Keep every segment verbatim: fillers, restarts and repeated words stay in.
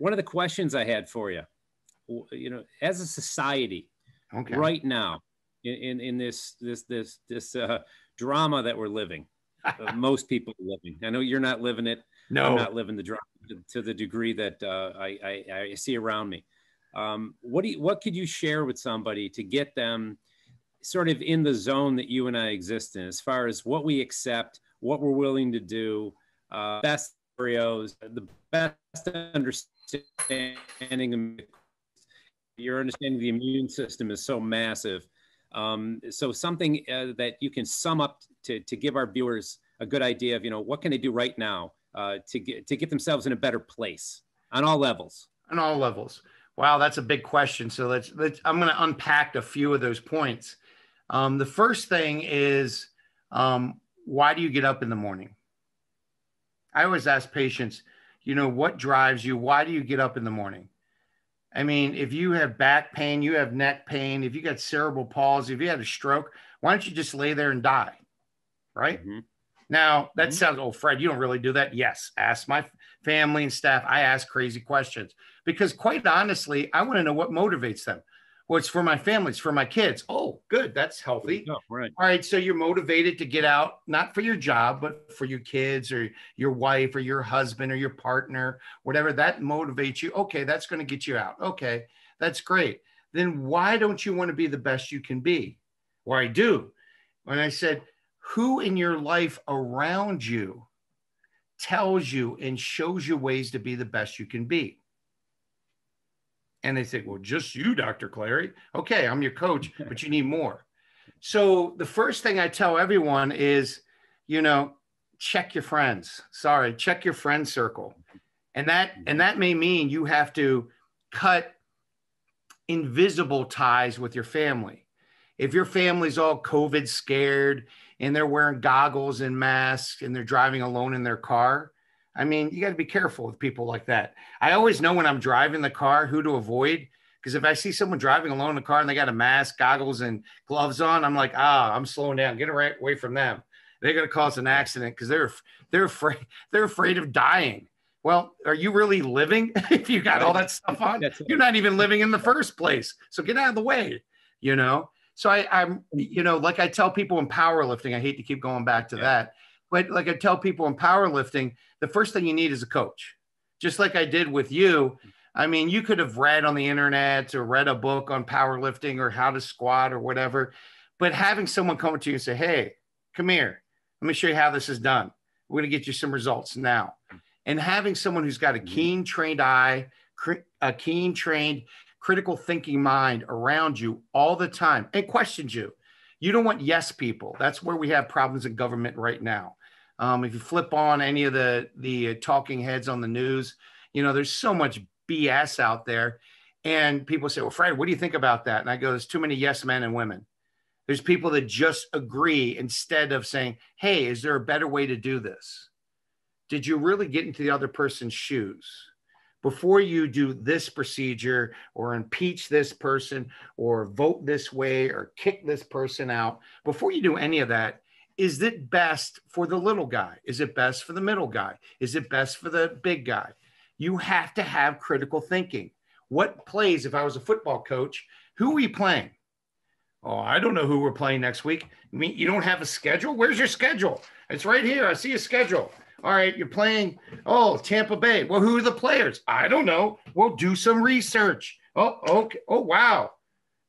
one of the questions I had for you, you know, as a society, okay, right now, in in this this this this uh, drama that we're living, uh, most people are living. I know you're not living it. No, I'm not living the drama to, to the degree that uh, I, I I see around me. Um, what do you, what could you share with somebody to get them sort of in the zone that you and I exist in, as far as what we accept, what we're willing to do, uh, best scenarios, the best understanding. Your understanding of the immune system is so massive. Um, so something uh, that you can sum up to, to give our viewers a good idea of, you know, what can they do right now uh, to get, to get themselves in a better place on all levels? On all levels. Wow, that's a big question. So let's, let's I'm going to unpack a few of those points. Um, the first thing is, um, why do you get up in the morning? I always ask patients, you know, what drives you? Why do you get up in the morning? I mean, if you have back pain, you have neck pain, if you got cerebral palsy, if you had a stroke, why don't you just lay there and die? Right? Mm-hmm. Now, that mm-hmm. sounds, oh, Fred, you don't really do that. Yes. Ask my family and staff. I ask crazy questions because, quite honestly, I want to know what motivates them. Well, it's for my family. It's for my kids. Oh, good. That's healthy. Oh, right. All right. So you're motivated to get out, not for your job, but for your kids or your wife or your husband or your partner, whatever that motivates you. Okay. That's going to get you out. Okay. That's great. Then why don't you want to be the best you can be? Well, I do. When I said, who in your life around you tells you and shows you ways to be the best you can be? And they say, well, just you, Doctor Clary. Okay, I'm your coach, but you need more. So the first thing I tell everyone is, you know, check your friends. Sorry, check your friend circle. And that, and that may mean you have to cut invisible ties with your family. If your family's all COVID scared and they're wearing goggles and masks and they're driving alone in their car, I mean, you got to be careful with people like that. I always know when I'm driving the car who to avoid, because if I see someone driving alone in the car and they got a mask, goggles, and gloves on, I'm like, ah, I'm slowing down. Get away from them. They're going to cause an accident because they're they're afraid they're afraid of dying. Well, are you really living if you got all that stuff on? You're not even living in the first place. So get out of the way, you know. So I, I'm, you know, like I tell people in powerlifting, I hate to keep going back to yeah. that. But like I tell people in powerlifting, the first thing you need is a coach. Just like I did with you. I mean, you could have read on the internet or read a book on powerlifting or how to squat or whatever, but having someone come to you and say, hey, come here, let me show you how this is done. We're going to get you some results now. And having someone who's got a keen trained eye, a keen trained critical thinking mind around you all the time and questions you. You don't want yes people. That's where we have problems in government right now. Um, if you flip on any of the, the talking heads on the news, you know, there's so much B S out there. And people say, well, Fred, what do you think about that? And I go, there's too many yes men and women. There's people that just agree instead of saying, hey, is there a better way to do this? Did you really get into the other person's shoes? Before you do this procedure or impeach this person or vote this way or kick this person out, before you do any of that, is it best for the little guy? Is it best for the middle guy? Is it best for the big guy? You have to have critical thinking. What plays, if I was a football coach, who are we playing? Oh, I don't know who we're playing next week. I mean, you don't have a schedule? Where's your schedule? It's right here. I see a schedule. All right, you're playing, oh, Tampa Bay. Well, who are the players? I don't know. We'll do some research. Oh, okay. Oh, wow.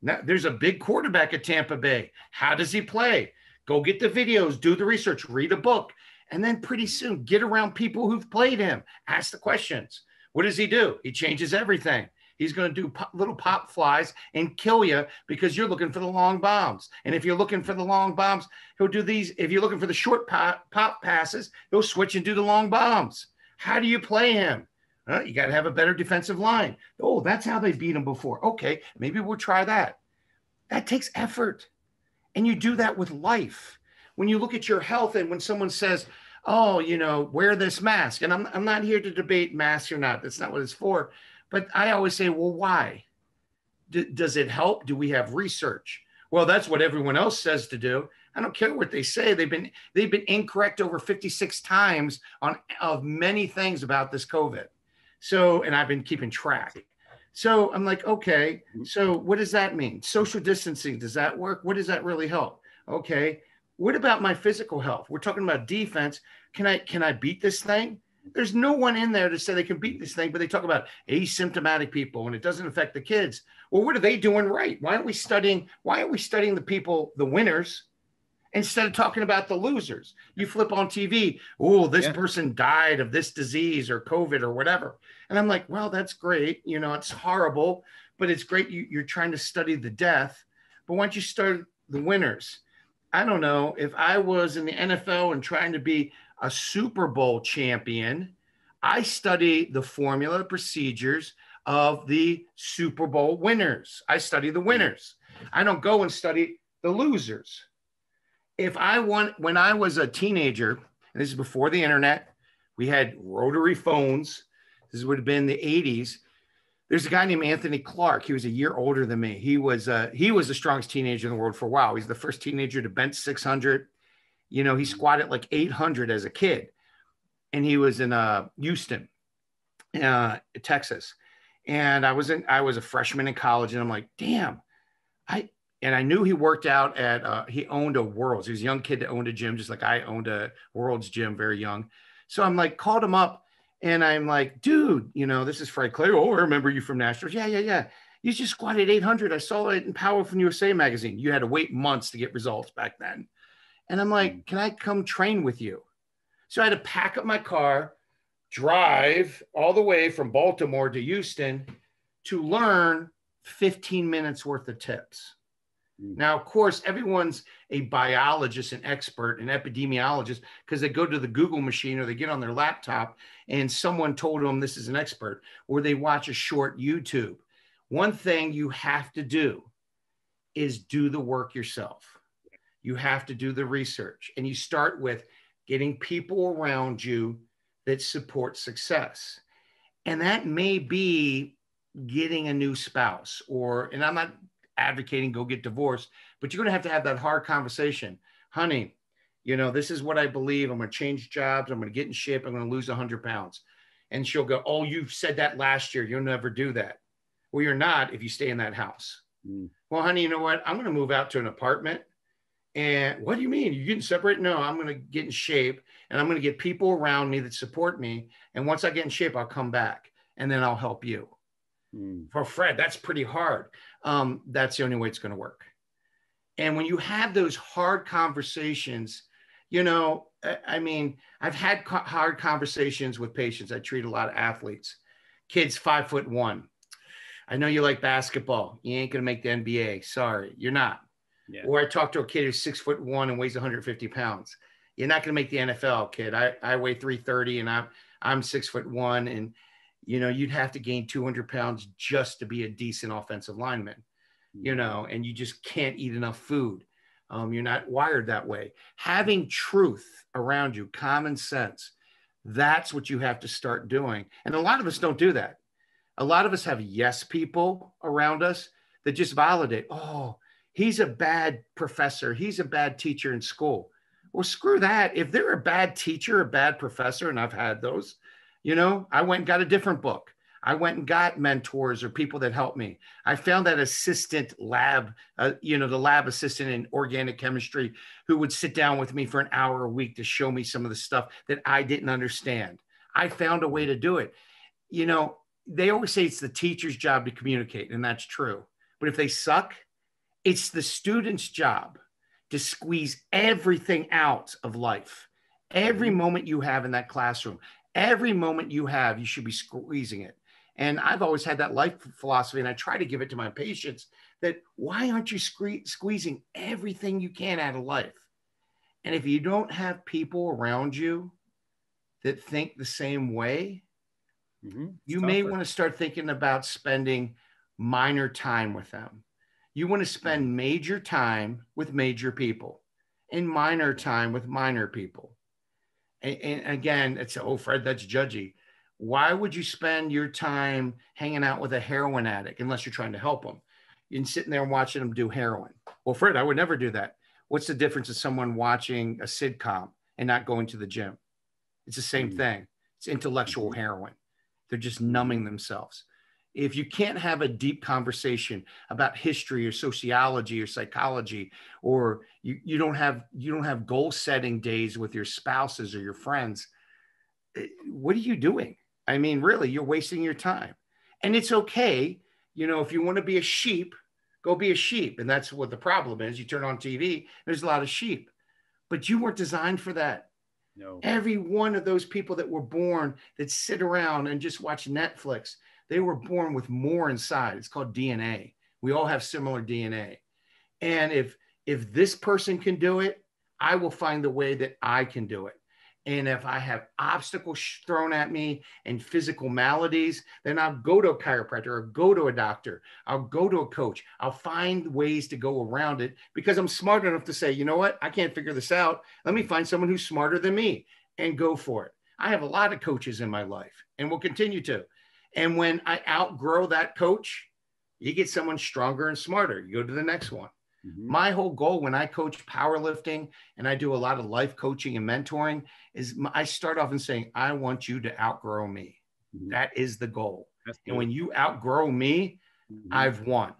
Now, there's a big quarterback at Tampa Bay. How does he play? Go get the videos, do the research, read a book, and then pretty soon get around people who've played him. Ask the questions. What does he do? He changes everything. He's going to do pop, little pop flies and kill you because you're looking for the long bombs. And if you're looking for the long bombs, he'll do these. If you're looking for the short pop, pop passes, he'll switch and do the long bombs. How do you play him? Uh, you got to have a better defensive line. Oh, that's how they beat him before. Okay, maybe we'll try that. That takes effort. And you do that with life. When you look at your health and when someone says, oh, you know, wear this mask. And I'm, I'm not here to debate masks or not. That's not what it's for. But I always say, well, why? D- does it help? Do we have research? Well, that's what everyone else says to do. I don't care what they say. They've been, they've been incorrect over fifty-six times on of many things about this COVID. So, and I've been keeping track. So I'm like, okay, so what does that mean? Social distancing, does that work? What does that really help? Okay, what about my physical health? We're talking about defense. Can I, can I beat this thing? There's no one in there to say they can beat this thing, but they talk about asymptomatic people and it doesn't affect the kids. Well, what are they doing right? Why aren't we studying? Why aren't we studying the people, the winners, instead of talking about the losers? You flip on T V, oh, this yeah. person died of this disease or COVID or whatever. And I'm like, well, that's great. You know, it's horrible, but it's great. You, you're trying to study the death, but why don't you start the winners? I don't know, if I was in the N F L and trying to be a Super Bowl champion, I study the formula procedures of the Super Bowl winners. I study the winners. I don't go and study the losers. If I want, when I was a teenager, and this is before the internet, we had rotary phones. This would have been the eighties. There's a guy named Anthony Clark. He was a year older than me. He was uh, he was the strongest teenager in the world for a while. He's the first teenager to bench six hundred. You know, he squatted like eight hundred as a kid, and he was in uh, Houston, uh, Texas. And I was in, I was a freshman in college, and I'm like, damn, I, and I knew he worked out at, uh, he owned a Worlds. He was a young kid that owned a gym, just like I owned a Worlds gym, very young. So I'm like, called him up, and I'm like, dude, you know, this is Frank Clay. Oh, I remember you from Nationals. Yeah, yeah, yeah. You just squatted eight hundred. I saw it in Power from U S A Magazine. You had to wait months to get results back then. And I'm like, can I come train with you? So I had to pack up my car, drive all the way from Baltimore to Houston to learn fifteen minutes worth of tips. Now, of course, everyone's a biologist, an expert, an epidemiologist, because they go to the Google machine or they get on their laptop and someone told them this is an expert, or they watch a short YouTube. One thing you have to do is do the work yourself. You have to do the research, and you start with getting people around you that support success. And that may be getting a new spouse, or, and I'm not advocating go get divorced, but you're going to have to have that hard conversation. Honey, you know, this is what I believe. I'm going to change jobs. I'm going to get in shape. I'm going to lose one hundred pounds. And she'll go, oh, you've said that last year. You'll never do that. Well, you're not if you stay in that house. Mm. Well, honey, you know what? I'm going to move out to an apartment. And what do you mean? You getting separate? No, I'm going to get in shape, and I'm going to get people around me that support me. And once I get in shape, I'll come back, and then I'll help you. Mm. For Fred, that's pretty hard. Um, that's the only way it's going to work. And when you have those hard conversations, you know, I, I mean, I've had co- hard conversations with patients. I treat a lot of athletes, kids, five foot one. I know you like basketball. You ain't going to make the N B A. Sorry, you're not. Yeah. Or I talked to a kid who's six foot one and weighs one hundred fifty pounds. You're not going to make the N F L, kid. I, I weigh three thirty, and I'm, I'm six foot one. And, you know, you'd have to gain two hundred pounds just to be a decent offensive lineman, you know, and you just can't eat enough food. Um, you're not wired that way. Having truth around you, common sense, that's what you have to start doing. And a lot of us don't do that. A lot of us have yes people around us that just validate, oh, he's a bad professor. He's a bad teacher in school. Well, screw that. If they're a bad teacher, a bad professor, and I've had those, you know, I went and got a different book. I went and got mentors or people that helped me. I found that assistant lab, uh, you know, the lab assistant in organic chemistry who would sit down with me for an hour a week to show me some of the stuff that I didn't understand. I found a way to do it. You know, they always say it's the teacher's job to communicate, and that's true. But if they suck, it's the student's job to squeeze everything out of life. Every moment you have in that classroom, every moment you have, you should be squeezing it. And I've always had that life philosophy, and I try to give it to my patients, that why aren't you sque- squeezing everything you can out of life? And if you don't have people around you that think the same way, mm-hmm. you may want to start thinking about spending minor time with them. You want to spend major time with major people and minor time with minor people. And, and again, it's, oh, Fred, that's judgy. Why would you spend your time hanging out with a heroin addict unless you're trying to help them? You're sitting there and watching them do heroin. Well, Fred, I would never do that. What's the difference of someone watching a sitcom and not going to the gym? It's the same thing. It's intellectual heroin. They're just numbing themselves. If you can't have a deep conversation about history or sociology or psychology, or you, you don't have you don't have goal setting days with your spouses or your friends, what are you doing? I mean, really, you're wasting your time. And it's okay, you know, if you want to be a sheep, go be a sheep. And that's what the problem is. You turn on T V, there's a lot of sheep, but you weren't designed for that. No. Every one of those people that were born that sit around and just watch Netflix, they were born with more inside. It's called D N A. We all have similar D N A. And if, if this person can do it, I will find the way that I can do it. And if I have obstacles thrown at me and physical maladies, then I'll go to a chiropractor or go to a doctor. I'll go to a coach. I'll find ways to go around it because I'm smart enough to say, you know what? I can't figure this out. Let me find someone who's smarter than me and go for it. I have a lot of coaches in my life and will continue to. And when I outgrow that coach, you get someone stronger and smarter. You go to the next one. Mm-hmm. My whole goal when I coach powerlifting and I do a lot of life coaching and mentoring is I start off in saying, I want you to outgrow me. Mm-hmm. That is the goal. That's good. And when you outgrow me, mm-hmm. I've won.